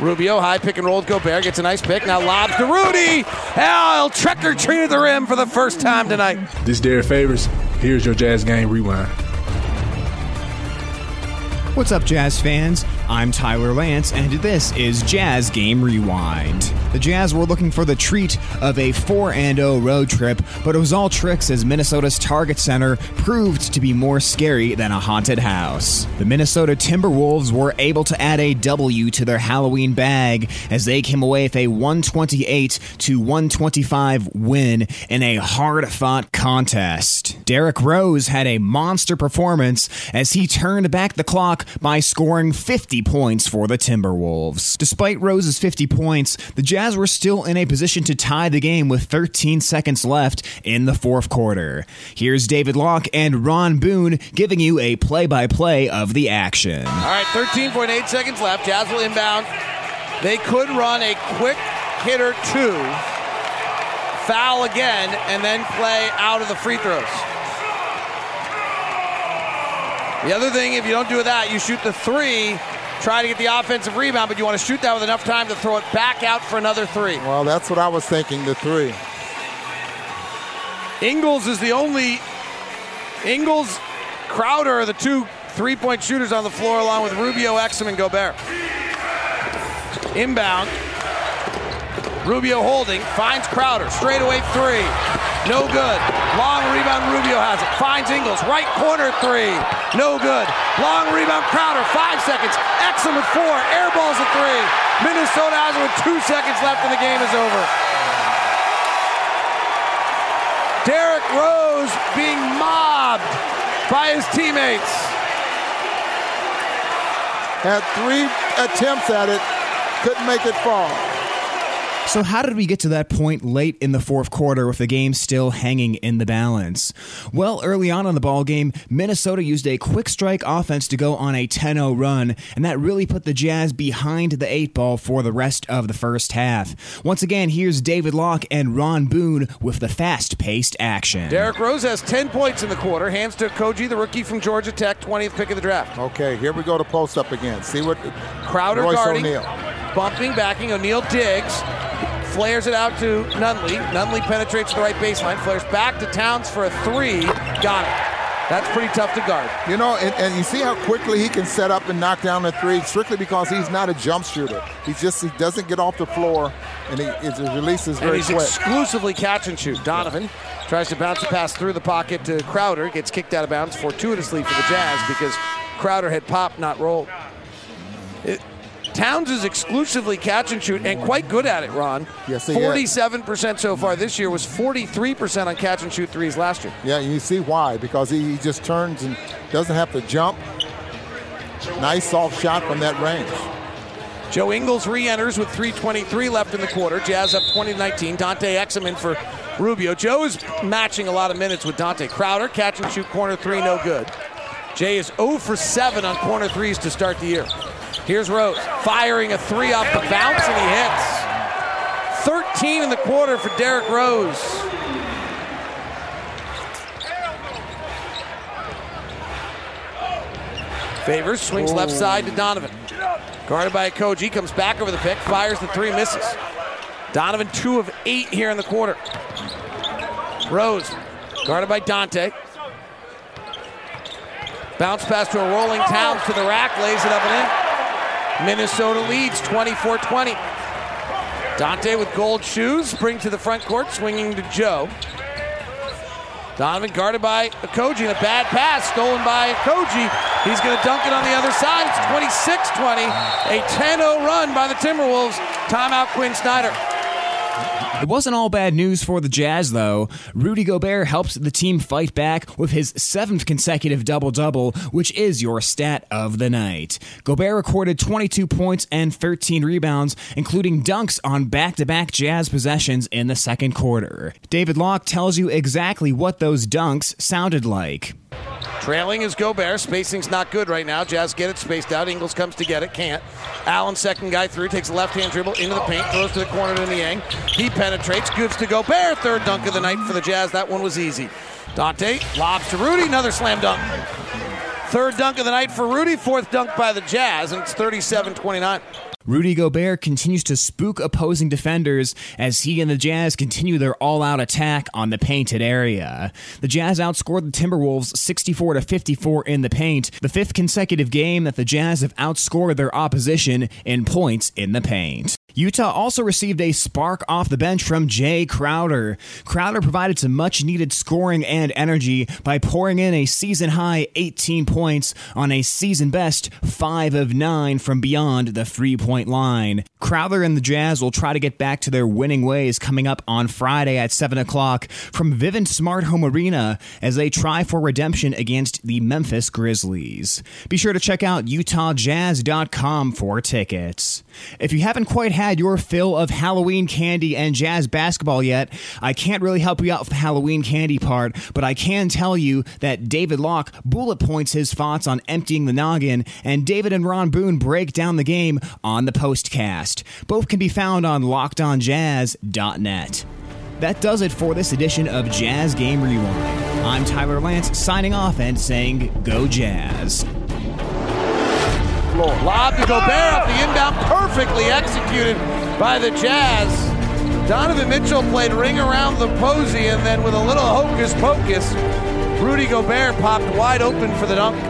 Rubio, high pick and roll with Gobert, gets a nice pick, now lobs to Rudy. Al trick or treat at the rim for the first time tonight. This Derek Favors. Here's your Jazz Game Rewind. What's up, Jazz fans? I'm Tyler Lance, and this is Jazz Game Rewind. The Jazz were looking for the treat of a 4-0 road trip, but it was all tricks as Minnesota's Target Center proved to be more scary than a haunted house. The Minnesota Timberwolves were able to add a W to their Halloween bag as they came away with a 128-125 win in a hard-fought contest. Derrick Rose had a monster performance as he turned back the clock by scoring 50 points for the Timberwolves. Despite Rose's 50 points, the Jazz were still in a position to tie the game with 13 seconds left in the fourth quarter. Here's David Locke and Ron Boone giving you a play-by-play of the action. All right, 13.8 seconds left. Jazz will inbound. They could run a quick hit or two, foul again, and then play out of the free throws. The other thing, if you don't do that, you shoot the three, try to get the offensive rebound, but you want to shoot that with enough time to throw it back out for another three. Well, that's what I was thinking, the three. Ingles, Crowder are the 2 3-point shooters on the floor, along with Rubio, Exum, and Gobert. Inbound. Rubio holding, finds Crowder, straightaway three. No good. Long rebound, Rubio has it. Finds Ingles, right corner three. No good. Long rebound, Crowder, 5 seconds. Exum with four, air balls at three. Minnesota has it with 2 seconds left and the game is over. Derrick Rose being mobbed by his teammates. Had 3 attempts at it, couldn't make it fall. So how did we get to that point late in the fourth quarter with the game still hanging in the balance? Well, early on in the ballgame, Minnesota used a quick strike offense to go on a 10-0 run, and that really put the Jazz behind the 8-ball for the rest of the first half. Once again, here's David Locke and Ron Boone with the fast-paced action. Derrick Rose has 10 points in the quarter. Hands to Koji, the rookie from Georgia Tech, 20th pick of the draft. Okay, here we go to post-up again. See what Crowder guarding, O'Neal. Bumping, backing, O'Neal digs. Flares it out to Nunley. Nunley penetrates the right baseline. Flares back to Towns for a three. Got it. That's pretty tough to guard. You know, and you see how quickly he can set up and knock down a three, strictly because he's not a jump shooter. He doesn't get off the floor, and his release is very quick. And he's exclusively catch and shoot. Donovan tries to bounce a pass through the pocket to Crowder. Gets kicked out of bounds fortuitously for the Jazz because Crowder had popped, not rolled. Towns is exclusively catch and shoot and quite good at it, Ron. Yes, he is. 47% so far this year, was 43% on catch and shoot threes last year. Yeah, you see why, because he just turns and doesn't have to jump. Nice soft shot from that range. Joe Ingles re-enters with 3:23 left in the quarter. Jazz up 20-19. Dante Exum in for Rubio. Joe is matching a lot of minutes with Dante. Crowder, catch and shoot, corner three, no good. Jay is 0 for 7 on corner threes to start the year. Here's Rose, firing a three off the bounce, and he hits. 13 in the quarter for Derrick Rose. Favors swings left side to Donovan. Guarded by Koji, comes back over the pick, fires the three, misses. Donovan 2 of 8 here in the quarter. Rose, guarded by Dante. Bounce pass to a rolling Towns to the rack, lays it up and in. Minnesota leads 24-20. Dante with gold shoes, brings to the front court, swinging to Joe. Donovan guarded by Koji, and a bad pass stolen by Koji. He's going to dunk it on the other side. It's 26-20, a 10-0 run by the Timberwolves. Timeout, Quinn Snyder. It wasn't all bad news for the Jazz, though. Rudy Gobert helps the team fight back with his 7th consecutive double-double, which is your stat of the night. Gobert recorded 22 points and 13 rebounds, including dunks on back-to-back Jazz possessions in the second quarter. David Locke tells you exactly what those dunks sounded like. Trailing is Gobert. Spacing's not good right now. Jazz get it spaced out. Ingles comes to get it. Can't. Allen, second guy through, takes a left-hand dribble into the paint, throws to the corner to Niang. He penetrates, gives to Gobert. Third dunk of the night for the Jazz. That one was easy. Dante lobs to Rudy. Another slam dunk. Third dunk of the night for Rudy. Fourth dunk by the Jazz, and it's 37-29. Rudy Gobert continues to spook opposing defenders as he and the Jazz continue their all-out attack on the painted area. The Jazz outscored the Timberwolves 64-54 in the paint, the fifth consecutive game that the Jazz have outscored their opposition in points in the paint. Utah also received a spark off the bench from Jay Crowder. Crowder provided some much-needed scoring and energy by pouring in a season-high 18 points on a season-best 5 of 9 from beyond the three-point line. Crowder and the Jazz will try to get back to their winning ways coming up on Friday at 7 o'clock from Vivint Smart Home Arena as they try for redemption against the Memphis Grizzlies. Be sure to check out UtahJazz.com for tickets. If you haven't quite had your fill of Halloween candy and Jazz basketball yet, I can't really help you out with the Halloween candy part, but I can tell you that David Locke bullet points his thoughts on emptying the noggin, and David and Ron Boone break down the game on the postcast. Both can be found on lockedonjazz.net. That does it for this edition of Jazz Game Rewind. I'm Tyler Lance, signing off and saying, Go Jazz. Lob to Gobert off the inbound, perfectly executed by the Jazz. Donovan Mitchell played ring around the posy, and then with a little hocus pocus, Rudy Gobert popped wide open for the dunk.